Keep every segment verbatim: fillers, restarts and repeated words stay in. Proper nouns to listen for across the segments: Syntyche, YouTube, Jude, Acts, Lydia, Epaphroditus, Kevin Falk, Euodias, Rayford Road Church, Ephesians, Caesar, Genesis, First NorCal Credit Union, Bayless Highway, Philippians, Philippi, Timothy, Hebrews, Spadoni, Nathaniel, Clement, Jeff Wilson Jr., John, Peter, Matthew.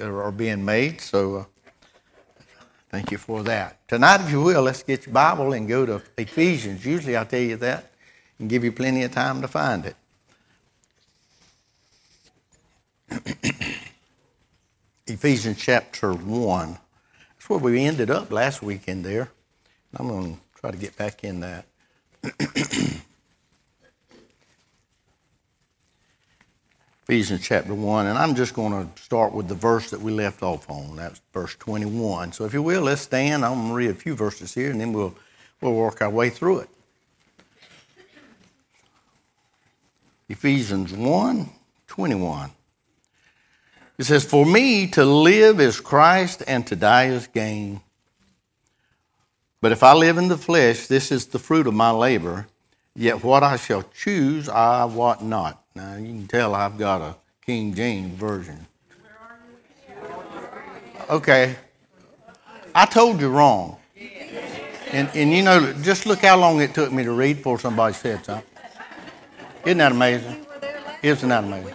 are being made, so uh, thank you for that. Tonight, if you will, let's get your Bible and go to Ephesians. Usually I tell you that and give you plenty of time to find it. Ephesians chapter one. That's where we ended up last week in there. I'm going to try to get back in that. Ephesians chapter one, and I'm just going to start with the verse that we left off on. That's verse twenty-one. So if you will, let's stand. I'm going to read a few verses here, and then we'll, we'll work our way through it. Ephesians one, twenty-one. It says, "For me to live is Christ, and to die is gain. But if I live in the flesh, this is the fruit of my labor. Yet what I shall choose, I wot not." Now, you can tell I've got a King James version. Okay. I told you wrong. And, and you know, just look how long it took me to read before somebody said something. Isn't that amazing? Isn't that amazing?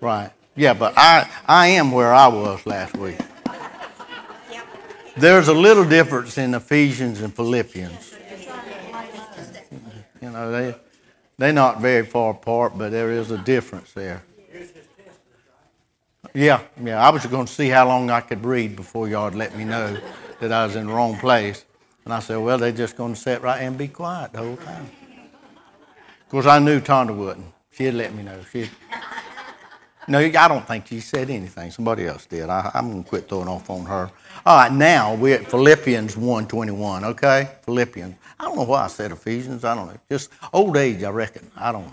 Right. Yeah, but I, I am where I was last week. There's a little difference in Ephesians and Philippians. You know, they... They're not very far apart, but there is a difference there. Yeah, yeah. I was going to see how long I could read before y'all let me know that I was in the wrong place. And I said, well, they're just going to sit right and be quiet the whole time. Of course, I knew Tonda wouldn't. She'd let me know. She'd... No, I don't think she said anything. Somebody else did. I, I'm going to quit throwing off on her. All right, now we're at Philippians one twenty-one, okay? Philippians. I don't know why I said Ephesians. I don't know. Just old age, I reckon. I don't know.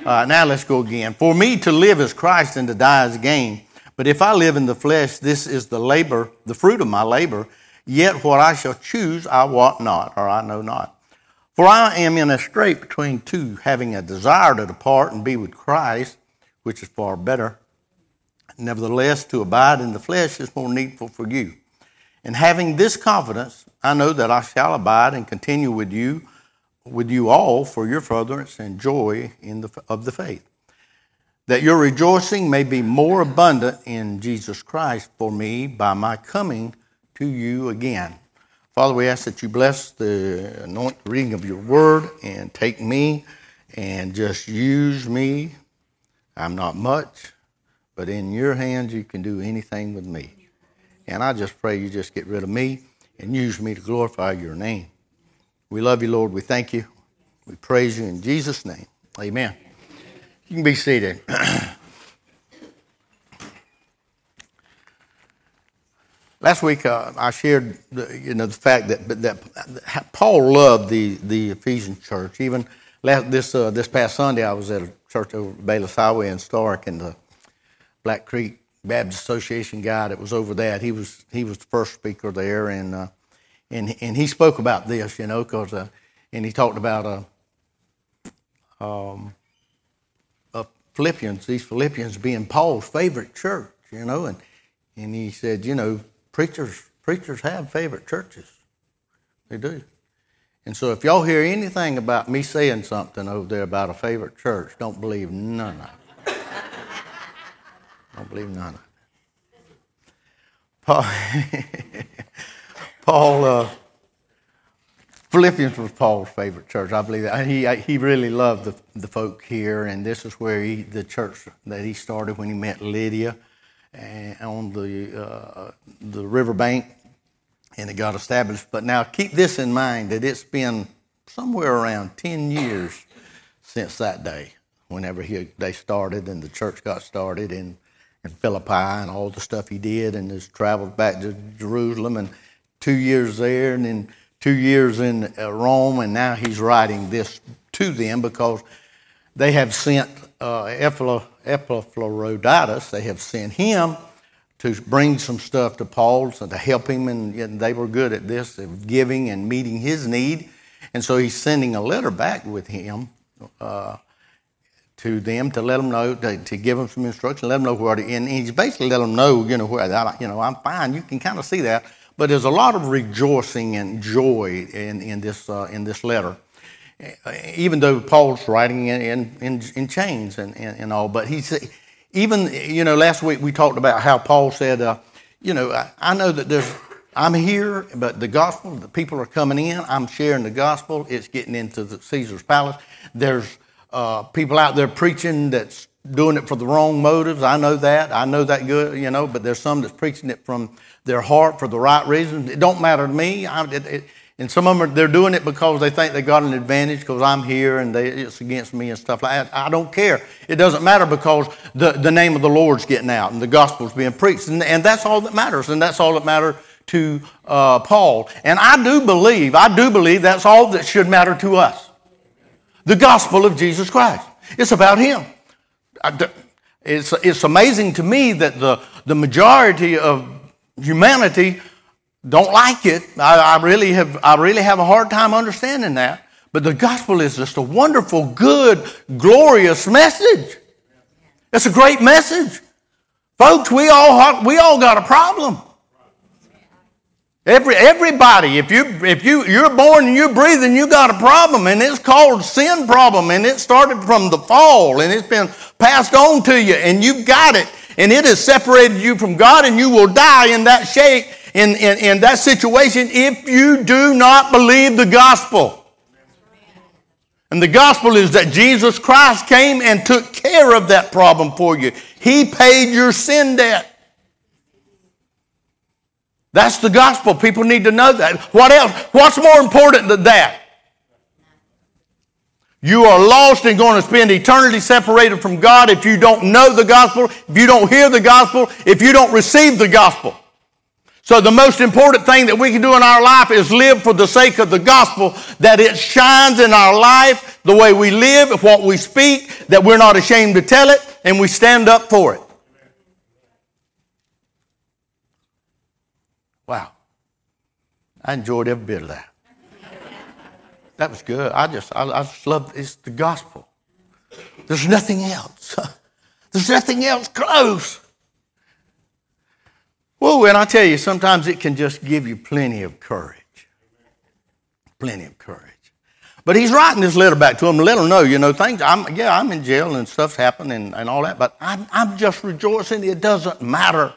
All right, now let's go again. "For me to live is Christ and to die is gain. But if I live in the flesh, this is the labor, the fruit of my labor. Yet what I shall choose, I wot not, or I know not. For I am in a strait between two, having a desire to depart and be with Christ, which is far better. Nevertheless, to abide in the flesh is more needful for you. And having this confidence, I know that I shall abide and continue with you, with you all for your furtherance and joy in the, of the faith, that your rejoicing may be more abundant in Jesus Christ for me by my coming to you again." Father, we ask that you bless the anointed reading of your word and take me and just use me. I'm not much, but in your hands you can do anything with me. And I just pray you just get rid of me and use me to glorify your name. We love you, Lord. We thank you. We praise you in Jesus' name. Amen. You can be seated. Last week uh, I shared the, you know, the fact that, that Paul loved the, the Ephesian church. Even last, this uh, this past Sunday I was at a church over Bayless Highway in Stark, and the Black Creek Baptist Association guy that was over that, he was he was the first speaker there, and uh, and and he spoke about this, you know, because uh, and he talked about uh, um, uh, Philippians, these Philippians being Paul's favorite church, you know, and and he said, you know, preachers preachers have favorite churches, they do. And so if y'all hear anything about me saying something over there about a favorite church, don't believe none of it. Don't believe none of it. Paul, Paul uh, Philippians was Paul's favorite church. I believe that. He, he really loved the, the folk here, and this is where he, the church that he started when he met Lydia and on the uh, the riverbank. And it got established. But now keep this in mind, that it's been somewhere around ten years since that day, whenever he, they started and the church got started in, in Philippi and all the stuff he did, and has traveled back to Jerusalem and two years there and then two years in Rome. And now he's writing this to them because they have sent uh, Epaphroditus, they have sent him to bring some stuff to Paul, so to help him, and, and they were good at this, of giving and meeting his need. And so he's sending a letter back with him uh, to them to let them know, to, to give them some instruction, let them know where to, and he's basically let them know, you know, where, you know, I'm fine, you can kind of see that, but there's a lot of rejoicing and joy in, in, this, uh, in this letter. Even though Paul's writing in, in, in chains and, and, and all, but he's... even, you know, last week we talked about how Paul said, uh, you know, I, I know that there's, I'm here, but the gospel, the people are coming in. I'm sharing the gospel. It's getting into the Caesar's palace. There's uh, people out there preaching that's doing it for the wrong motives. I know that. I know that good, you know, but there's some that's preaching it from their heart for the right reasons. It don't matter to me. I, it, it, and some of them, are, they're doing it because they think they got an advantage because I'm here and they, it's against me and stuff like that. I don't care. It doesn't matter because the, the name of the Lord's getting out and the gospel's being preached. And, and that's all that matters. And that's all that matters to uh, Paul. And I do believe, I do believe that's all that should matter to us. The gospel of Jesus Christ. It's about Him. It's, it's amazing to me that the, the majority of humanity don't like it. I, I really have I really have a hard time understanding that. But the gospel is just a wonderful, good, glorious message. It's a great message. Folks, we all we all got a problem. Every everybody, if you if you you're born and you're breathing, you got a problem, and it's called sin problem, and it started from the fall, and it's been passed on to you, and you've got it, and it has separated you from God, and you will die in that shape. In, in, in that situation, if you do not believe the gospel. And the gospel is that Jesus Christ came and took care of that problem for you. He paid your sin debt. That's the gospel. People need to know that. What else? What's more important than that? You are lost and going to spend eternity separated from God if you don't know the gospel, if you don't hear the gospel, if you don't receive the gospel. So the most important thing that we can do in our life is live for the sake of the gospel, that it shines in our life, the way we live, what we speak, that we're not ashamed to tell it, and we stand up for it. Wow. I enjoyed every bit of that. That was good. I just, I, I just love, it's the gospel. There's nothing else. There's nothing else close. Whoa, and I tell you, sometimes it can just give you plenty of courage. Plenty of courage. But he's writing this letter back to them to let them know, you know, things, I'm, yeah, I'm in jail and stuff's happened and, and all that, but I'm, I'm just rejoicing. It doesn't matter.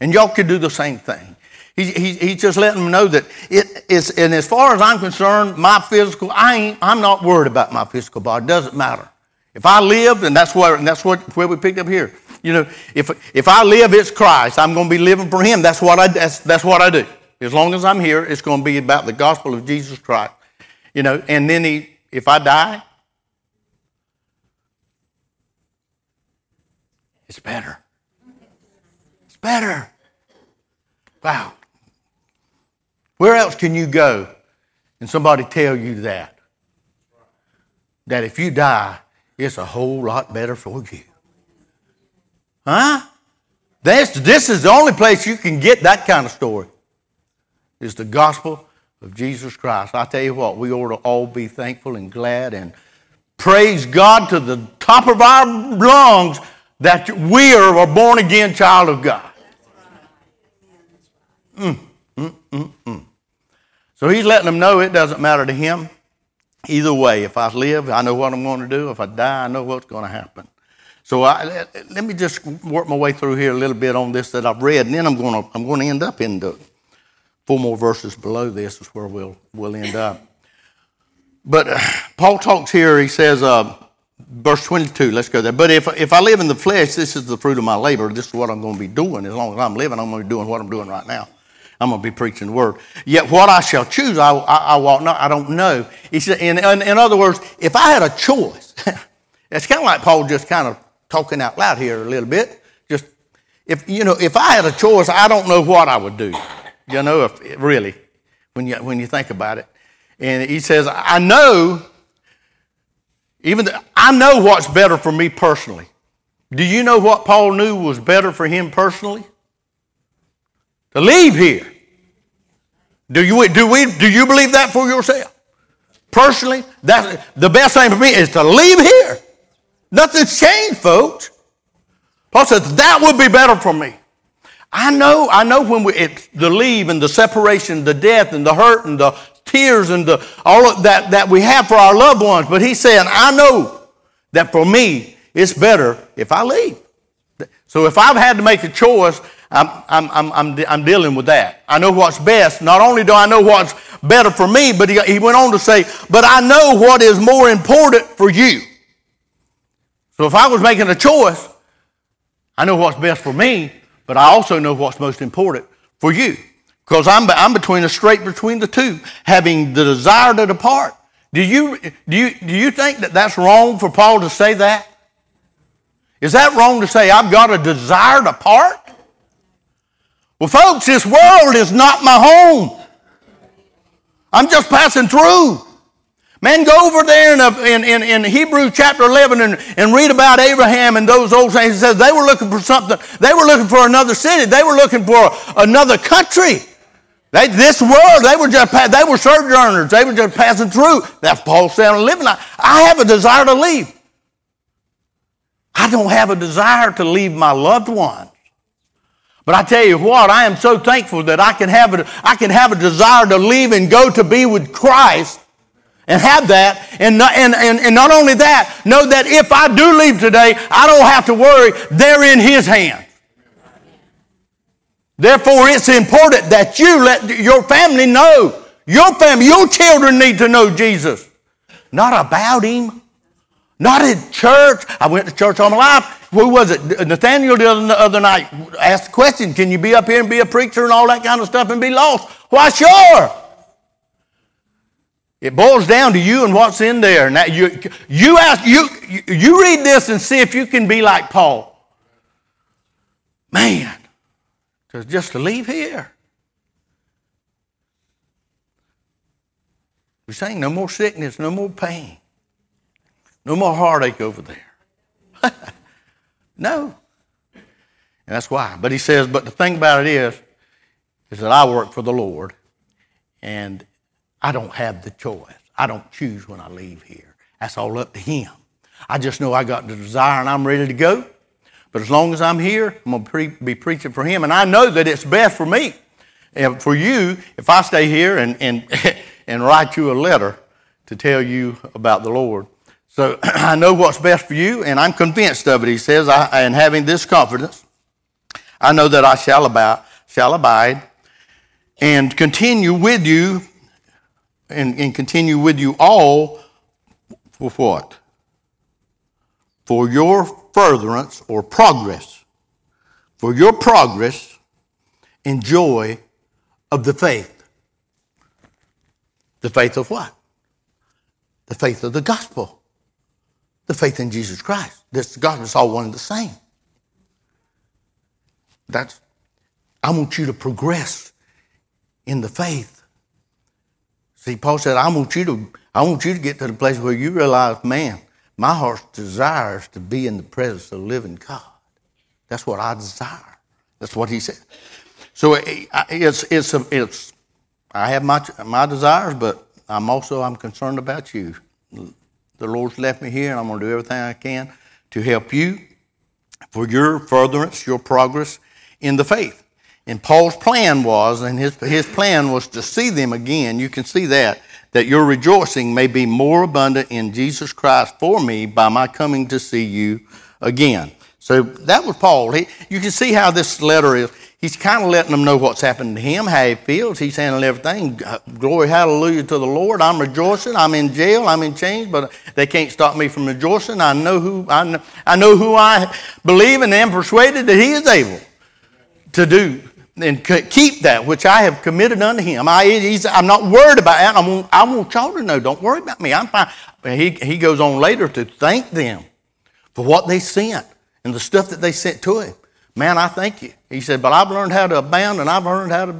And y'all could do the same thing. He, he, he's just letting them know that it is, and as far as I'm concerned, my physical, I ain't, I'm not worried about my physical body. It doesn't matter. If I live, and that's where, and that's what, where we picked up here. You know, if if I live, it's Christ. I'm going to be living for Him. That's what I that's that's what I do. As long as I'm here, it's going to be about the gospel of Jesus Christ. You know, and then he, if I die, it's better. It's better. Wow. Where else can you go and somebody tell you that? That if you die, it's a whole lot better for you. Huh? This, this is the only place you can get that kind of story. It's the gospel of Jesus Christ. I tell you what, we ought to all be thankful and glad and praise God to the top of our lungs that we are a born-again child of God. Mm, mm, mm, mm. So he's letting them know it doesn't matter to him. Either way, if I live, I know what I'm going to do. If I die, I know what's going to happen. So I, let me just work my way through here a little bit on this that I've read, and then I'm going to I'm going to end up in the four more verses below this is where we'll we'll end up. But uh, Paul talks here. He says, uh, verse twenty-two. Let's go there. But if if I live in the flesh, this is the fruit of my labor. This is what I'm going to be doing as long as I'm living. I'm going to be doing what I'm doing right now. I'm going to be preaching the word. Yet what I shall choose, I I, I walk not. I don't know. He said, in, in in other words, if I had a choice, it's kind of like Paul just kind of. Talking out loud here a little bit. Just if you know, if I had a choice, I don't know what I would do. You know, if really, when you when you think about it. And he says, I know, even though, I know what's better for me personally. Do you know what Paul knew was better for him personally? To leave here. Do you do we do you believe that for yourself? Personally, that's the best thing for me is to leave here. Nothing's changed, folks. Paul says, that would be better for me. I know I know when we, it's the leave and the separation, the death and the hurt and the tears and the all of that that we have for our loved ones. But he's saying, I know that for me, it's better if I leave. So if I've had to make a choice, I'm, I'm, I'm, I'm, I'm dealing with that. I know what's best. Not only do I know what's better for me, but he, he went on to say, but I know what is more important for you. So if I was making a choice, I know what's best for me, but I also know what's most important for you. Because I'm, I'm between a straight between the two, having the desire to depart. Do you, do you, do you think that that's wrong for Paul to say that? Is that wrong to say I've got a desire to part? Well, folks, this world is not my home. I'm just passing through. Man, go over there in, a, in, in, in Hebrews chapter eleven and, and read about Abraham and those old saints. It says they were looking for something. They were looking for another city. They were looking for another country. They, this world, they were just they were sojourners. They were just passing through. That's Paul saying, living. I, I have a desire to leave. I don't have a desire to leave my loved ones. But I tell you what, I am so thankful that I can have a, I can have a desire to leave and go to be with Christ and have that. And not, and, and, and not only that, know that if I do leave today, I don't have to worry. They're in His hands. Therefore, it's important that you let your family know. Your family, your children need to know Jesus. Not about Him. Not in church. I went to church all my life. Who was it? Nathaniel the other night asked the question, can you be up here and be a preacher and all that kind of stuff and be lost? Why, sure. It boils down to you and what's in there. Now, you, you, ask, you, you read this and see if you can be like Paul. Man, just to leave here. We're saying no more sickness, no more pain. No more heartache over there. No. And that's why. But he says, but the thing about it is, is that I work for the Lord, and I don't have the choice. I don't choose when I leave here. That's all up to Him. I just know I got the desire, and I'm ready to go. But as long as I'm here, I'm going to pre- be preaching for Him, and I know that it's best for me. And for you, if I stay here and, and, and write you a letter to tell you about the Lord, so I know what's best for you, and I'm convinced of it. He says, I, and having this confidence, I know that I shall abide, shall abide and continue with you, and, and continue with you all for what? For your furtherance or progress, for your progress and joy of the faith. The faith of what? The faith of the gospel. The faith in Jesus Christ. This God is all one and the same. That's, I want you to progress in the faith. See, Paul said, I want you to, I want you to get to the place where you realize, man, my heart's desire is to be in the presence of the living God. That's what I desire. That's what he said. So it, it's it's it's I have my my desires, but I'm also I'm concerned about you. The Lord's left me here, and I'm going to do everything I can to help you for your furtherance, your progress in the faith. And Paul's plan was, and his, his plan was to see them again. You can see that, that your rejoicing may be more abundant in Jesus Christ for me by my coming to see you again. So that was Paul. He, you can see how this letter is. He's kind of letting them know what's happened to him, how he feels. He's handling everything. Glory, hallelujah to the Lord. I'm rejoicing. I'm in jail. I'm in chains, but they can't stop me from rejoicing. I know who I know, I know who I believe and am persuaded that He is able to do and keep that which I have committed unto Him. I, he's, I'm not worried about that. I want, I want y'all to know. Don't worry about me. I'm fine. He, he goes on later to thank them for what they sent and the stuff that they sent to him. Man, I thank you. He said, but I've learned how to abound and I've learned how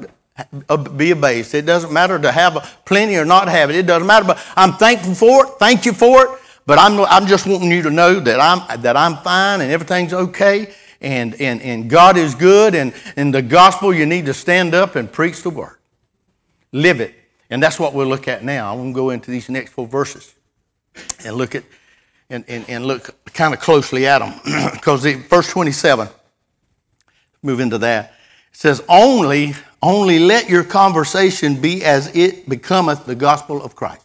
to be abased. It doesn't matter to have plenty or not have it. It doesn't matter, but I'm thankful for it. Thank you for it. But I'm I'm just wanting you to know that I'm that I'm fine and everything's okay and and, and God is good, and in the gospel you need to stand up and preach the word. Live it. And that's what we'll look at now. I'm going to go into these next four verses and look at and, and, and look kind of closely at them because verse twenty-seven. Move into that. It says, only, only let your conversation be as it becometh the gospel of Christ.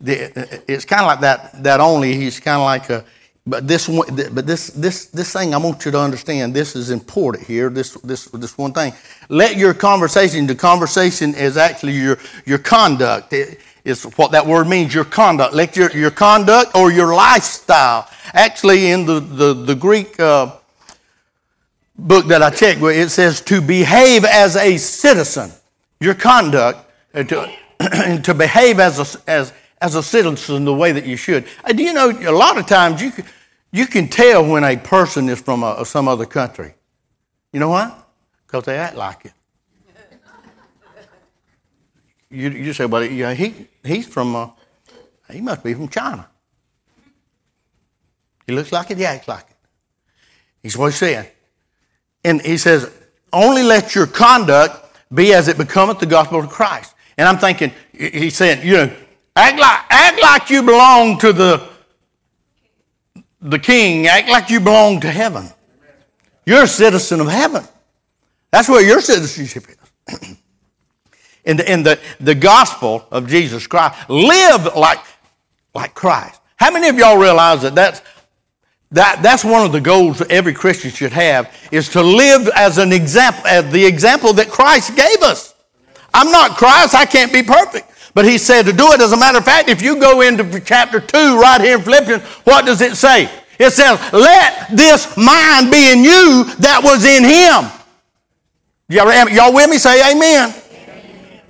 The, it's kind of like that, that only. He's kind of like a, But this, but this, this, this thing I want you to understand. This is important here. This, this, this one thing. Let your conversation. The conversation is actually your your conduct. It, it's what that word means. Your conduct. Let your your conduct or your lifestyle. Actually, in the the the Greek uh, book that I checked, where it says to behave as a citizen. Your conduct uh, to to behave as a as as a citizen the way that you should. Do you know a lot of times you can, you can tell when a person is from a, some other country. You know why? Because they act like it. You, you say, well, yeah, he he's from uh, he must be from China. He looks like it. He acts like it. He's what he's saying, and he says, only let your conduct be as it becometh the gospel of Christ. And I'm thinking, he said, you know. Act like, act like you belong to the, the king. Act like you belong to heaven. You're a citizen of heaven. That's where your citizenship is. in the, in the, the gospel of Jesus Christ. Live like, like Christ. How many of y'all realize that that's, that that's one of the goals that every Christian should have, is to live as an example, as the example that Christ gave us. I'm not Christ. I can't be perfect. But he said to do it. As a matter of fact, if you go into chapter two right here in Philippians, what does it say? It says, let this mind be in you that was in him. Y'all, y'all with me? Say amen. Amen.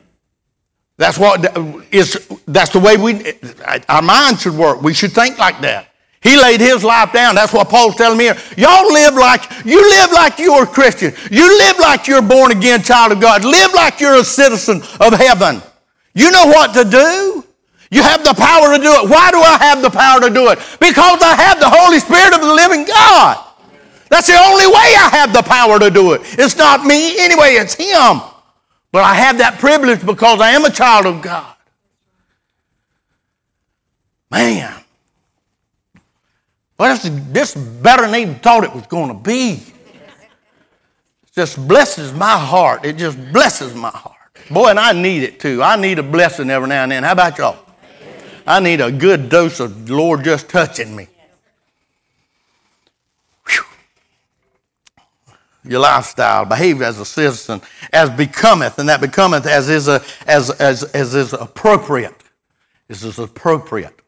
That's what is. That's the way we, our mind should work. We should think like that. He laid his life down. That's what Paul's telling me here. Y'all live like, you live like you're a Christian. You live like you're a born again child of God. Live like you're a citizen of heaven. You know what to do. You have the power to do it. Why do I have the power to do it? Because I have the Holy Spirit of the living God. That's the only way I have the power to do it. It's not me anyway, it's him. But I have that privilege because I am a child of God. Man. Well, this, this better than even thought it was going to be. It just blesses my heart. It just blesses my heart. Boy, and I need it too. I need a blessing every now and then. How about y'all? I need a good dose of the Lord just touching me. Whew. Your lifestyle, behave as a citizen, as becometh, and that becometh as is a, as as as is appropriate. This is appropriate.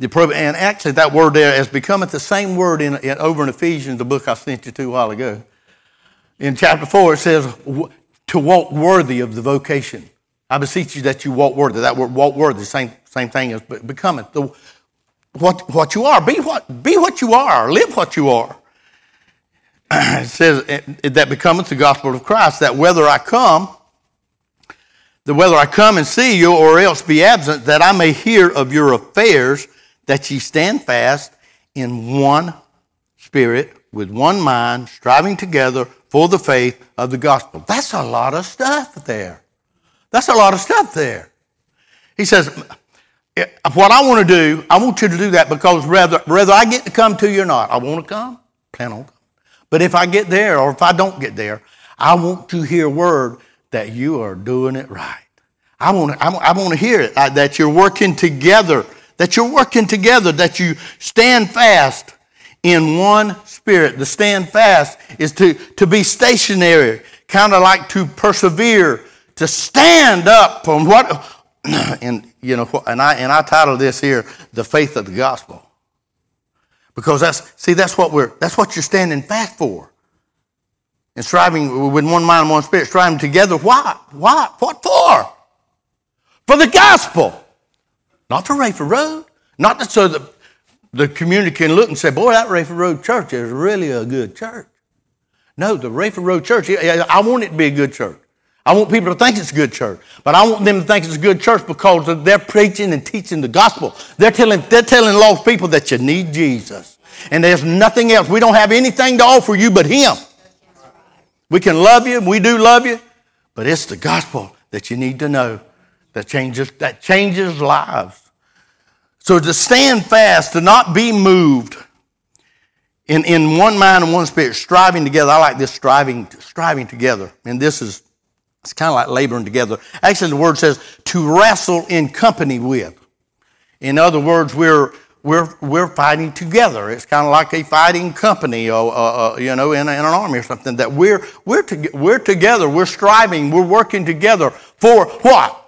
The appropriate, and actually, that word there, as becometh, the same word in, in over in Ephesians, the book I sent you to a while ago. In chapter four, it says, to walk worthy of the vocation. I beseech you that you walk worthy. That word walk worthy, same, same thing as becoming. The, what, what you are. Be what, be what you are. Live what you are. It says that becometh the gospel of Christ, that whether I come, that whether I come and see you or else be absent, that I may hear of your affairs, that ye stand fast in one spirit, with one mind, striving together for the faith of the gospel. That's a lot of stuff there. That's a lot of stuff there. He says, what I want to do, I want you to do that, because whether, whether I get to come to you or not, I want to come, plan on coming. But if I get there or if I don't get there, I want to hear word that you are doing it right. I want to, I want to hear it, I, that you're working together, that you're working together, that you stand fast in one spirit. The stand fast is to, to be stationary, kind of like to persevere, to stand up from what, and you know, and I and I title this here, the faith of the gospel, because that's see that's what we're that's what you're standing fast for, and striving with one mind and one spirit, striving together. Why? Why? What for? For the gospel, not for Rayford Road, not that so that the community can look and say, boy, that Rayford Road Church is really a good church. No, the Rayford Road Church, I want it to be a good church. I want people to think it's a good church. But I want them to think it's a good church because they're preaching and teaching the gospel. They're telling, they're telling lost people that you need Jesus. And there's nothing else. We don't have anything to offer you but him. We can love you, and we do love you, but it's the gospel that you need to know that changes, that changes lives. So to stand fast, to not be moved in, in one mind and one spirit, striving together. I like this, striving striving together. And this is, it's kind of like laboring together. Actually, the word says to wrestle in company with. In other words, we're, we're we're fighting together. It's kind of like a fighting company, or uh, uh, you know, in, in an army or something. That we're we're to, we're together. We're striving. We're working together for what?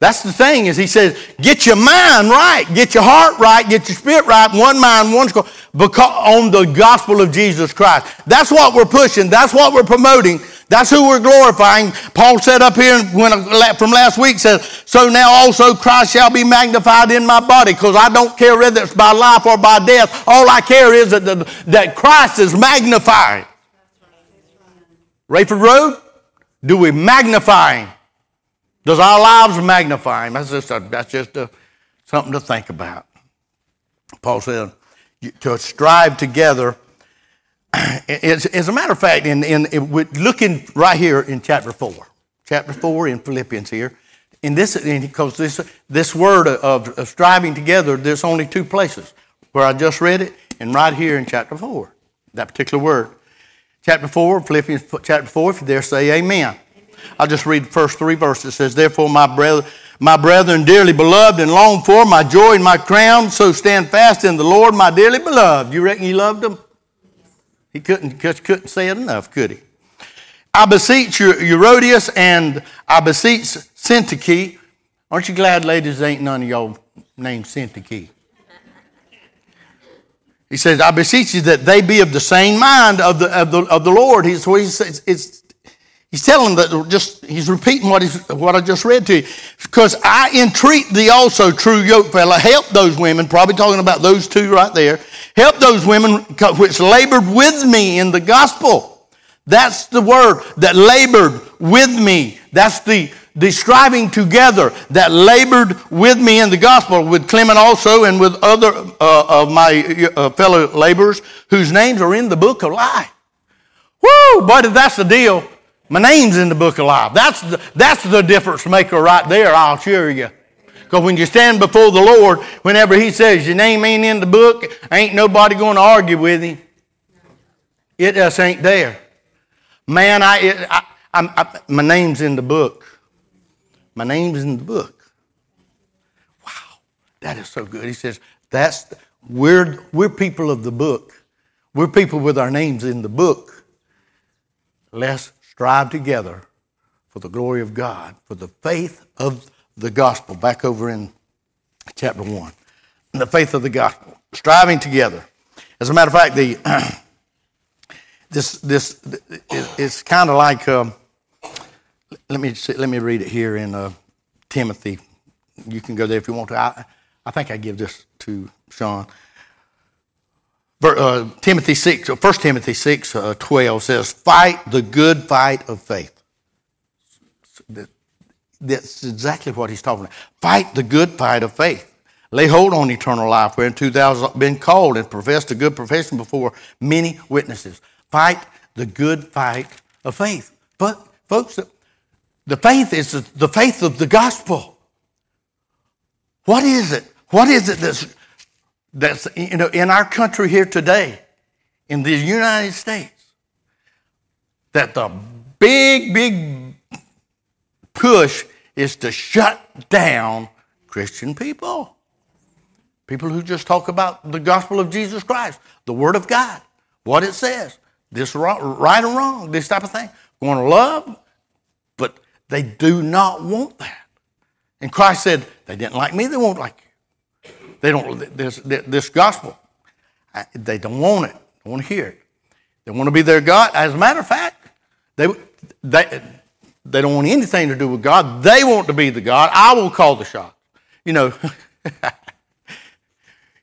That's the thing, is he says, get your mind right, get your heart right, get your spirit right, one mind, one soul, because on the gospel of Jesus Christ. That's what we're pushing. That's what we're promoting. That's who we're glorifying. Paul said up here when, from last week, says, so now also Christ shall be magnified in my body, because I don't care whether it's by life or by death. All I care is that, the, that Christ is magnified. Rayford Road, do we magnify him? Does our lives magnify him? That's just, a, that's just a, something to think about. Paul said, to strive together. As, as a matter of fact, in, in, in, looking right here in chapter four. Chapter four in Philippians here. And this, because this, this word of, of striving together, there's only two places. Where I just read it, and right here in chapter four. That particular word. Chapter four, Philippians chapter four, if you dare say amen. I'll just read the first three verses. It says, therefore, my brethren, my brethren, dearly beloved and longed for, my joy and my crown, so stand fast in the Lord, my dearly beloved. You reckon he loved him? He couldn't, just couldn't say it enough, could he? I beseech Euodias and I beseech Syntyche. Aren't you glad, ladies, ain't none of y'all named Syntyche? He says, I beseech you that they be of the same mind of the of the, of the Lord. He's what he says. It's, He's telling that just he's repeating what he's, what I just read to you. Because I entreat thee also, true yoke fellow, help those women, probably talking about those two right there, help those women which labored with me in the gospel. That's the word, that labored with me. That's the, the striving together, that labored with me in the gospel, with Clement also and with other uh, of my uh, fellow laborers whose names are in the book of life. Woo, buddy, that's the deal. My name's in the book of life. That's the, that's the difference maker right there, I'll assure you. Because when you stand before the Lord, whenever he says your name ain't in the book, ain't nobody going to argue with him. It just ain't there. Man, I, it, I, I, I my name's in the book. My name's in the book. Wow, that is so good. He says, that's the, we're, we're people of the book. We're people with our names in the book. Lest strive together for the glory of God, for the faith of the gospel. Back over in chapter one. The faith of the gospel. Striving together. As a matter of fact, the this this it, it's kind of like um, let me just, let me read it here in uh, Timothy. You can go there if you want to. I, I think I give this to Sean. Uh, Timothy six, or First Timothy six, uh, twelve says, "Fight the good fight of faith." That's exactly what he's talking about. Fight the good fight of faith. Lay hold on eternal life, whereunto thou hast been called and professed a good profession before many witnesses. Fight the good fight of faith, but folks, the faith is the faith of the gospel. What is it? What is it that's That's, you know, in our country here today, in the United States, that the big, big push is to shut down Christian people. People who just talk about the gospel of Jesus Christ, the Word of God, what it says, this right or wrong, this type of thing. We want to love, but they do not want that. And Christ said, they didn't like me, they won't like you. They don't, this, this gospel, they don't want it. They want to hear it. They want to be their God. As a matter of fact, they, they, they don't want anything to do with God. They want to be the God. I will call the shots. You know,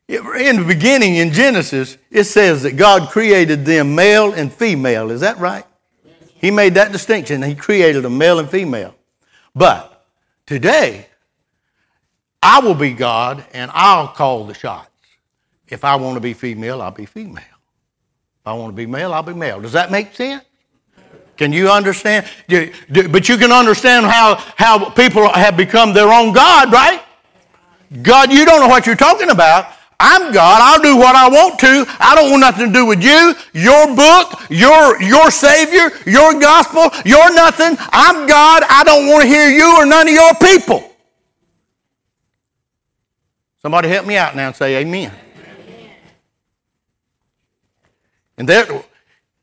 in the beginning in Genesis, it says that God created them male and female. Is that right? He made that distinction. He created them male and female. But today, I will be God, and I'll call the shots. If I want to be female, I'll be female. If I want to be male, I'll be male. Does that make sense? Can you understand? Do, do, but you can understand how, how people have become their own God, right? God, you don't know what you're talking about. I'm God. I'll do what I want to. I don't want nothing to do with you, your book, your, your Savior, your gospel, your nothing. I'm God. I don't want to hear you or none of your people. Somebody help me out now and say amen. Amen. And there,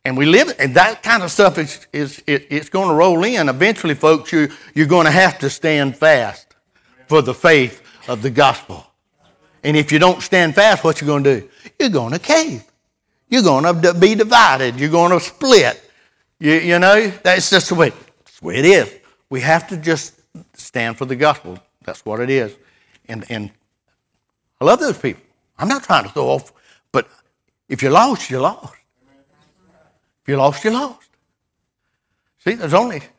and we live, and that kind of stuff is, is it, it's going to roll in. Eventually, folks, you, you're going to have to stand fast for the faith of the gospel. And if you don't stand fast, what you going to do? You're going to cave. You're going to be divided. You're going to split. You, you know, that's just the way, that's the way it is. We have to just stand for the gospel. That's what it is. And and I love those people. I'm not trying to throw off, but if you're lost, you're lost. If you're lost, you're lost. See, there's only there's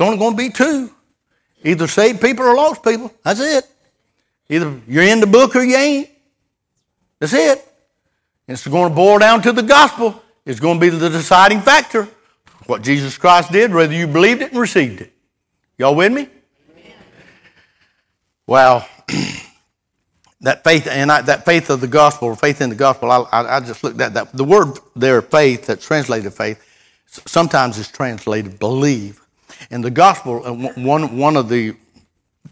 only going to be two. Either saved people or lost people. That's it. Either you're in the book or you ain't. That's it. And it's going to boil down to the gospel. It's going to be the deciding factor. What Jesus Christ did, whether you believed it and received it. Y'all with me? Amen. Wow. That faith and I, that faith of the gospel, or faith in the gospel, I, I, I just looked at that. The word there, faith, that's translated faith, sometimes is translated believe. And the gospel, one, one of the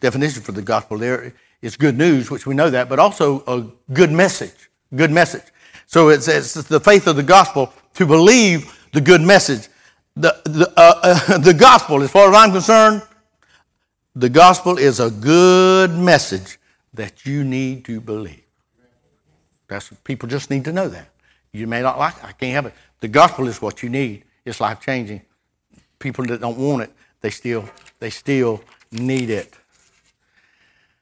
definitions for the gospel there is good news, which we know that, but also a good message, good message. So it says the faith of the gospel, to believe the good message. The the, uh, uh, the gospel, as far as I'm concerned, the gospel is a good message that you need to believe. That's what people just need to know that. You may not like it. I can't have it. The gospel is what you need. It's life-changing. People that don't want it, they still they still need it.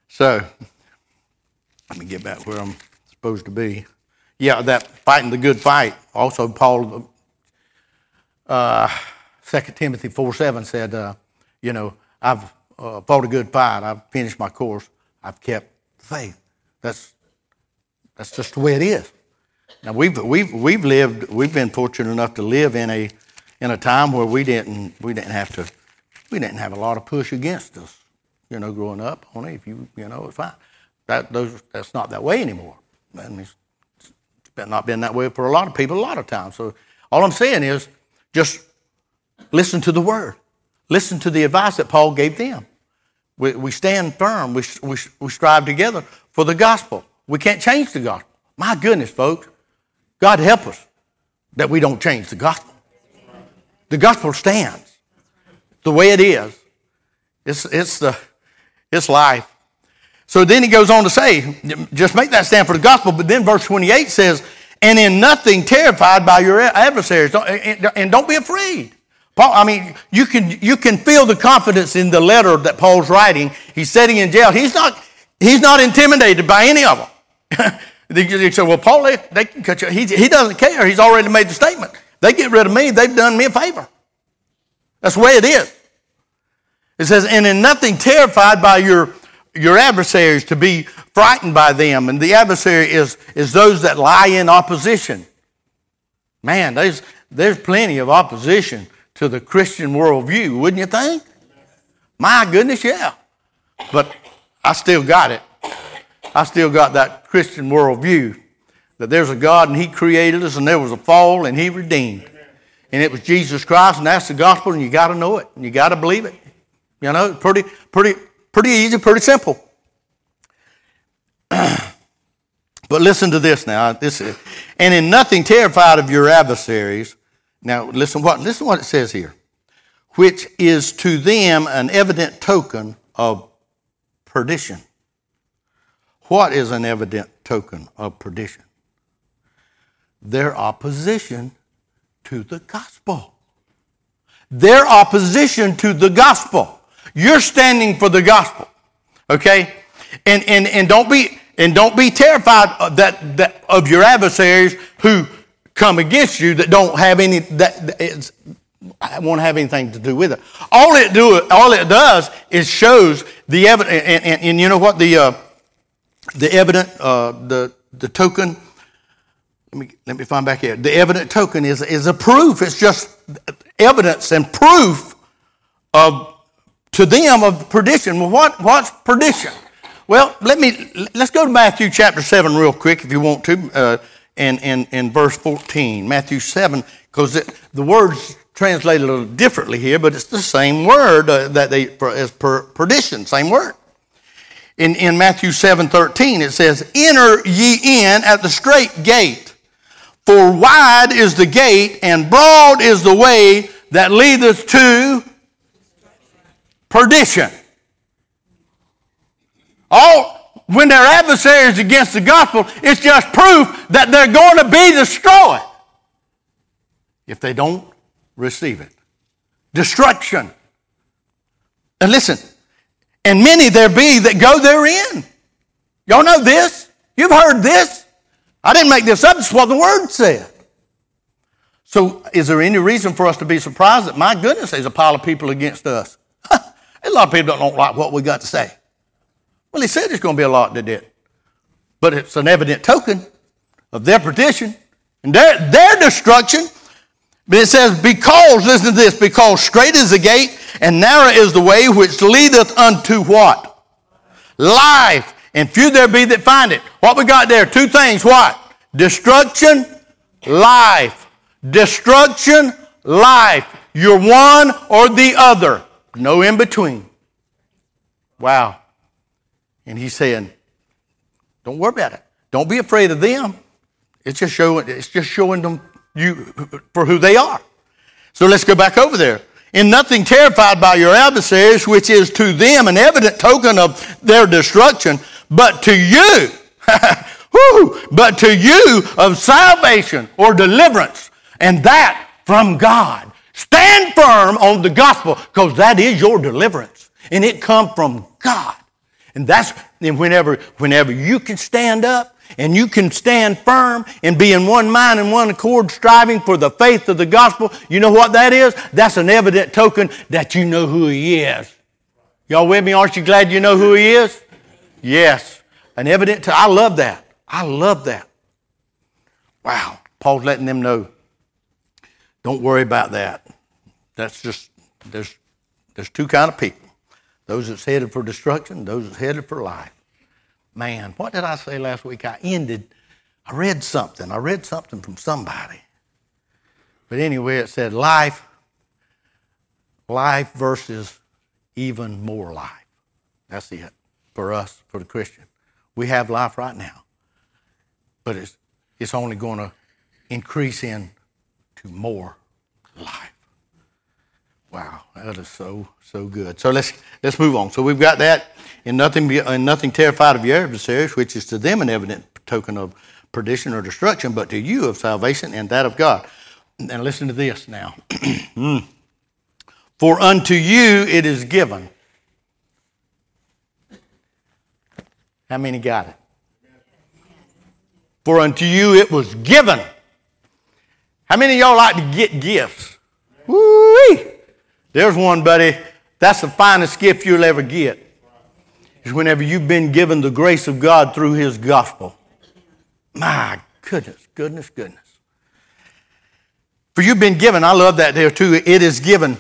So, let me get back where I'm supposed to be. Yeah, that fighting the good fight. Also, Paul... Uh, Second Timothy four seven said, uh, you know, I've uh, fought a good fight. I've finished my course. I've kept faith. That's that's just the way it is. Now we've we've we've lived. We've been fortunate enough to live in a in a time where we didn't we didn't have to we didn't have a lot of push against us. You know, growing up, only if you you know it's fine. That those that's not that way anymore. I mean, it's not been that way for a lot of people a lot of times. So all I'm saying is, just listen to the word. Listen to the advice that Paul gave them. We, we stand firm. We, we, we strive together for the gospel. We can't change the gospel. My goodness, folks. God help us that we don't change the gospel. The gospel stands the way it is. It's, it's, the, it's life. So then he goes on to say, just make that stand for the gospel. But then verse twenty-eight says, and in nothing terrified by your adversaries. Don't, and, and don't be afraid. Paul, I mean, you can you can feel the confidence in the letter that Paul's writing. He's sitting in jail. He's not he's not intimidated by any of them. They say, well, Paul, they, they can cut you. He, he doesn't care. He's already made the statement. They get rid of me. They've done me a favor. That's the way it is. It says, and in nothing terrified by your your adversaries, to be frightened by them. And the adversary is, is those that lie in opposition. Man, there's, there's plenty of opposition to the Christian worldview, wouldn't you think? My goodness, yeah. But I still got it. I still got that Christian worldview that there's a God and He created us and there was a fall and He redeemed. And it was Jesus Christ, and that's the gospel, and you got to know it and you got to believe it. You know, pretty, pretty, Pretty easy, pretty simple. But listen to this now. This is, and in nothing terrified of your adversaries. Now listen what listen what it says here, which is to them an evident token of perdition. What is an evident token of perdition? Their opposition to the gospel. Their opposition to the gospel. You're standing for the gospel, okay? And and and don't be and don't be terrified of that, that of your adversaries who come against you that don't have any that it's, won't have anything to do with it. All it do all it does is shows the evidence. And, and, and you know what the uh, the evident uh, the the token. Let me let me find back here. The evident token is is a proof. It's just evidence and proof of. To them of perdition. Well, what, what's perdition? Well, let me let's go to Matthew chapter seven real quick, if you want to, uh, and and and verse fourteen, Matthew seven, because the word's translated a little differently here, but it's the same word uh, that they for, as per, perdition, same word. In, in Matthew seven thirteen, it says, "Enter ye in at the straight gate, for wide is the gate and broad is the way that leadeth to perdition." All, when their adversaries against the gospel, it's just proof that they're going to be destroyed if they don't receive it. Destruction. And listen, and many there be that go therein. Y'all know this? You've heard this? I didn't make this up. It's what the Word said. So is there any reason for us to be surprised that, my goodness, there's a pile of people against us? A lot of people don't like what we got to say. Well, he said there's going to be a lot that did. But it's an evident token of their perdition and their, their destruction. But it says, because, listen to this, because straight is the gate and narrow is the way which leadeth unto what? Life. And few there be that find it. What we got there? Two things. What? Destruction, life. Destruction, life. You're one or the other. No in between. Wow. And he's saying, don't worry about it. Don't be afraid of them. It's just showing, it's just showing them you for who they are. So let's go back over there. "In nothing terrified by your adversaries, which is to them an evident token of their destruction, but to you, whoo, but to you of salvation or deliverance, and that from God." Stand firm on the gospel, because that is your deliverance, and it come from God. And that's and whenever whenever you can stand up and you can stand firm and be in one mind and one accord, striving for the faith of the gospel, you know what that is? That's an evident token that you know who he is. Y'all with me? Aren't you glad you know who he is? Yes. An evident token. I love that. I love that. Wow. Paul's letting them know, don't worry about that. That's just, there's, there's two kind of people. Those that's headed for destruction, those that's headed for life. Man, what did I say last week? I ended, I read something. I read something from somebody. But anyway, it said life, life versus even more life. That's it for us, for the Christian. We have life right now, but it's, it's only going to increase in to more life. Wow, that is so, so good. So let's let's move on. So we've got that, in nothing in nothing terrified of your adversaries, which is to them an evident token of perdition or destruction, but to you of salvation and that of God. And listen to this now. "For unto you it is given." How many got it? "For unto you it was given." How many of y'all like to get gifts? Woo-wee! There's one, buddy. That's the finest gift you'll ever get. Is whenever you've been given the grace of God through his gospel. My goodness, goodness, goodness. "For you've been given," I love that there too, "it is given.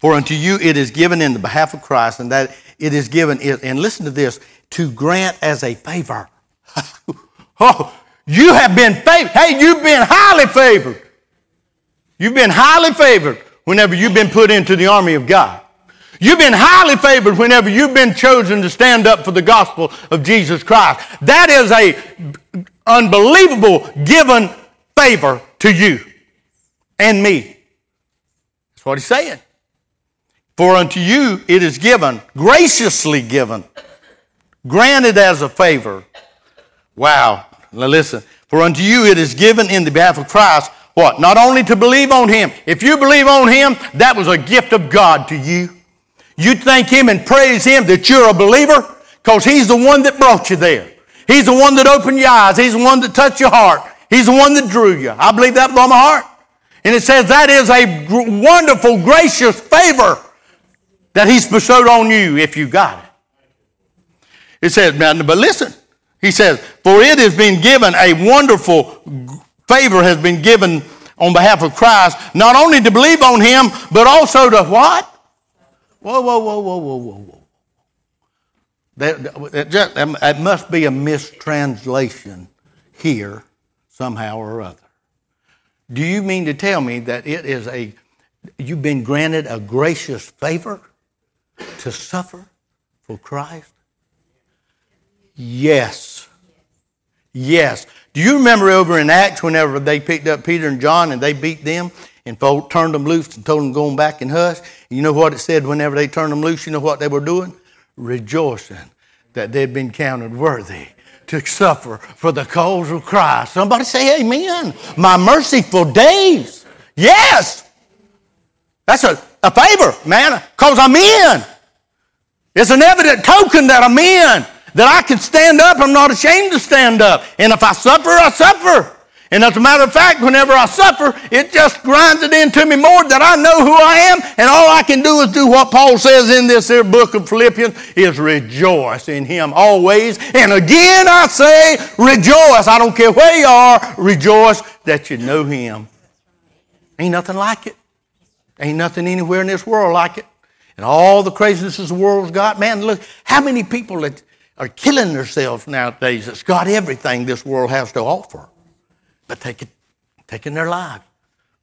For unto you it is given in the behalf of Christ, and that it is given," and listen to this, "to grant as a favor." Oh, you have been favored. Hey, you've been highly favored. You've been highly favored. Whenever you've been put into the army of God, you've been highly favored whenever you've been chosen to stand up for the gospel of Jesus Christ. That is an unbelievable given favor to you and me. That's what he's saying. "For unto you it is given," graciously given, granted as a favor. Wow. Now listen. "For unto you it is given in the behalf of Christ." What? Not only to believe on him. If you believe on him, that was a gift of God to you. You thank him and praise him that you're a believer, because he's the one that brought you there. He's the one that opened your eyes. He's the one that touched your heart. He's the one that drew you. I believe that with all my heart. And it says that is a wonderful, gracious favor that he's bestowed on you if you got it. It says, but listen, he says, "For it has been given a wonderful favor has been given on behalf of Christ, not only to believe on him, but also to" what? Whoa, whoa, whoa, whoa, whoa, whoa, whoa. That, that, just, that must be a mistranslation here somehow or other. Do you mean to tell me that it is a, you've been granted a gracious favor to suffer for Christ? Yes. Yes. Do you remember over in Acts whenever they picked up Peter and John and they beat them and turned them loose and told them to go back and hush? And you know what it said whenever they turned them loose? You know what they were doing? Rejoicing that they'd been counted worthy to suffer for the cause of Christ. Somebody say amen. My merciful days. Yes. That's a, a favor, man, because I'm in. It's an evident token that I'm in, that I can stand up. I'm not ashamed to stand up. And if I suffer, I suffer. And as a matter of fact, whenever I suffer, it just grinds it into me more that I know who I am, and all I can do is do what Paul says in this here book of Philippians, is rejoice in him always. And again I say, rejoice. I don't care where you are, rejoice that you know him. Ain't nothing like it. Ain't nothing anywhere in this world like it. And all the craziness the world's got, man, look, how many people that are killing themselves nowadays that's got everything this world has to offer, but taking taking their lives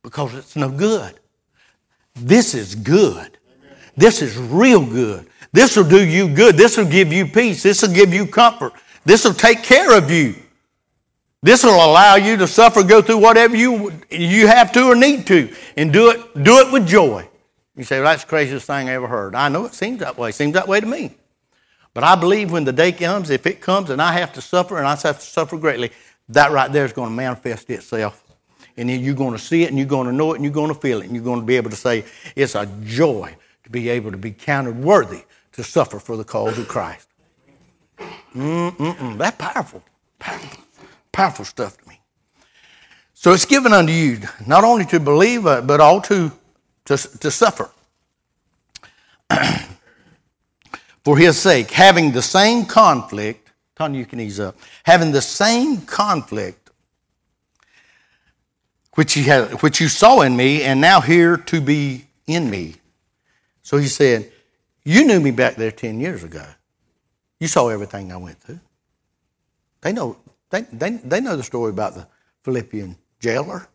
because it's no good. This is good. This is real good. This will do you good. This will give you peace. This will give you comfort. This will take care of you. This will allow you to suffer, go through whatever you you have to or need to, and do it do it with joy. You say, well, that's the craziest thing I ever heard. I know it seems that way. It seems that way to me. But I believe when the day comes, if it comes and I have to suffer and I have to suffer greatly, that right there is going to manifest itself. And then you're going to see it and you're going to know it and you're going to feel it. And you're going to be able to say, it's a joy to be able to be counted worthy to suffer for the cause of Christ. Mm-mm-mm. That's powerful. Powerful. Powerful stuff to me. So it's given unto you not only to believe, but all to, to, to suffer. For his sake, having the same conflict, Tony, you can ease up, having the same conflict which you, had, which you saw in me and now here to be in me. So he said, you knew me back there ten years ago. You saw everything I went through. They know they, they, they know the story about the Philippian jailer.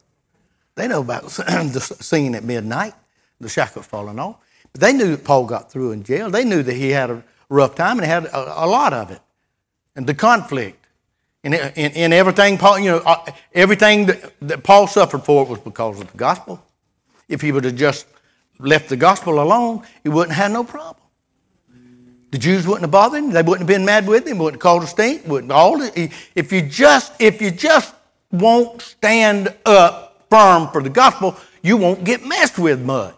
They know about the scene at midnight, the shackles falling off. They knew that Paul got through in jail. They knew that he had a rough time and had a, a lot of it, and the conflict, and, and, and everything. Paul, you know, everything that, that Paul suffered for it was because of the gospel. If he would have just left the gospel alone, he wouldn't have no problem. The Jews wouldn't have bothered him. They wouldn't have been mad with him. Wouldn't have called a stink. Wouldn't all. If you just, if you just won't stand up firm for the gospel, you won't get messed with much.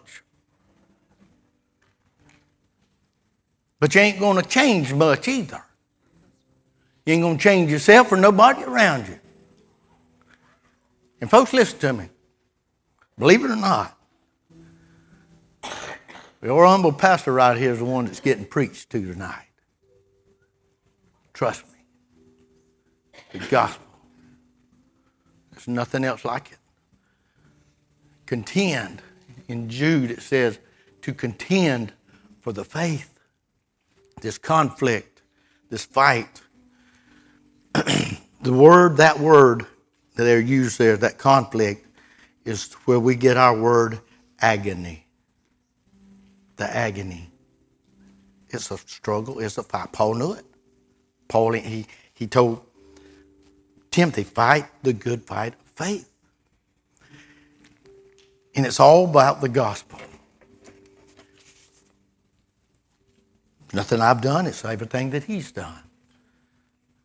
But you ain't going to change much either. You ain't going to change yourself or nobody around you. And folks, listen to me. Believe it or not, your humble pastor right here is the one that's getting preached to tonight. Trust me. The gospel. There's nothing else like it. Contend. In Jude it says to contend for the faith. This conflict, this fight, the word, that word that they're used there, that conflict, is where we get our word agony. The agony. It's a struggle. It's a fight. Paul knew it. Paul, he, he told Timothy, fight the good fight of faith. And it's all about the gospel. Nothing I've done, it's everything that he's done.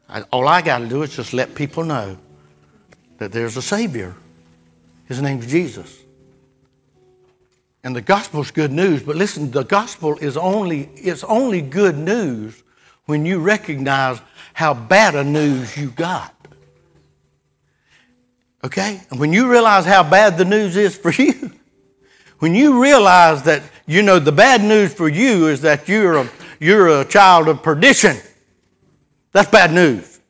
I, all I got to do is just let people know that there's a Savior. His name's Jesus. And the gospel's good news, but listen, the gospel is only, it's only good news when you recognize how bad a news you got. Okay? And when you realize how bad the news is for you, when you realize that, you know, the bad news for you is that you're a You're a child of perdition. That's bad news.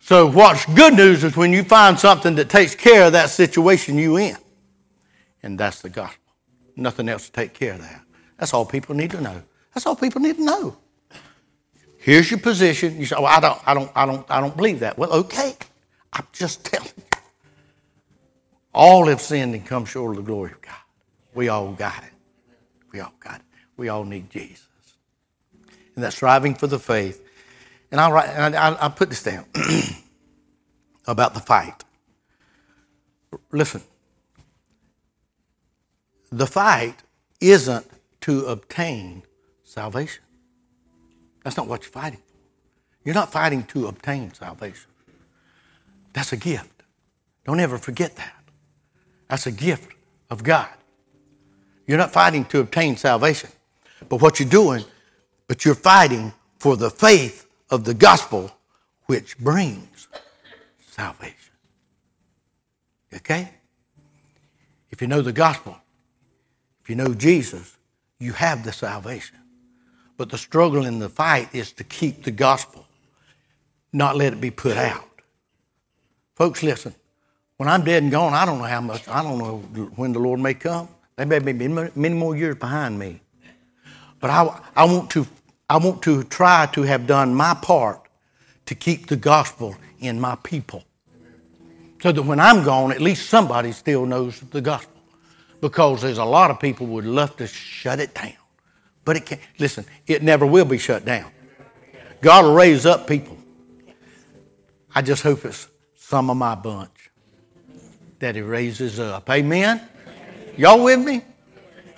So what's good news is when you find something that takes care of that situation you in. And that's the gospel. Nothing else to take care of that. That's all people need to know. That's all people need to know. Here's your position. You say, well, I don't, I don't, I don't, I don't believe that. Well, okay. I'm just telling you. All have sinned and come short of the glory of God. We all got it. We all got it. We all need Jesus. and that striving for the faith. And I write, and I, I put this down about the fight. Listen, the fight isn't to obtain salvation. That's not what you're fighting for. You're not fighting to obtain salvation. That's a gift. Don't ever forget that. That's a gift of God. You're not fighting to obtain salvation. But what you're doing, but you're fighting for the faith of the gospel, which brings salvation. Okay? If you know the gospel, if you know Jesus, you have the salvation. But the struggle in the fight is to keep the gospel, not let it be put out. Folks, listen. When I'm dead and gone, I don't know how much, I don't know when the Lord may come. They may be many more years behind me. But I, I want to I want to try to have done my part to keep the gospel in my people. So that when I'm gone, at least somebody still knows the gospel. Because there's a lot of people would love to shut it down. But it can't. Listen, it never will be shut down. God will raise up people. I just hope it's some of my bunch that he raises up. Amen? Y'all with me?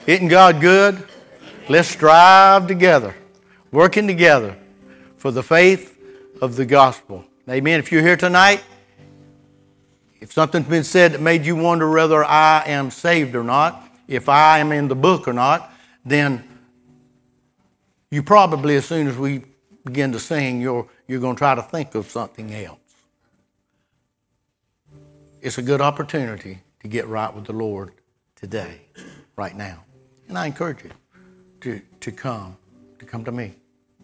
Isn't God good? Let's strive together, working together for the faith of the gospel. Amen. If you're here tonight, if something's been said that made you wonder whether I am saved or not, if I am in the book or not, then you probably, as soon as we begin to sing, you're, you're going to try to think of something else. It's a good opportunity to get right with the Lord today, right now. And I encourage you to, to come, to come to me.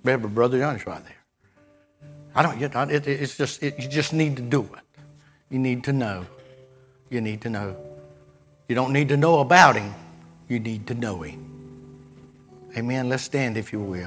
Remember, Brother Johnny's right there. I don't, it, it's just, it, you just need to do it. You need to know. You need to know. You don't need to know about him. You need to know him. Amen. Let's stand if you will.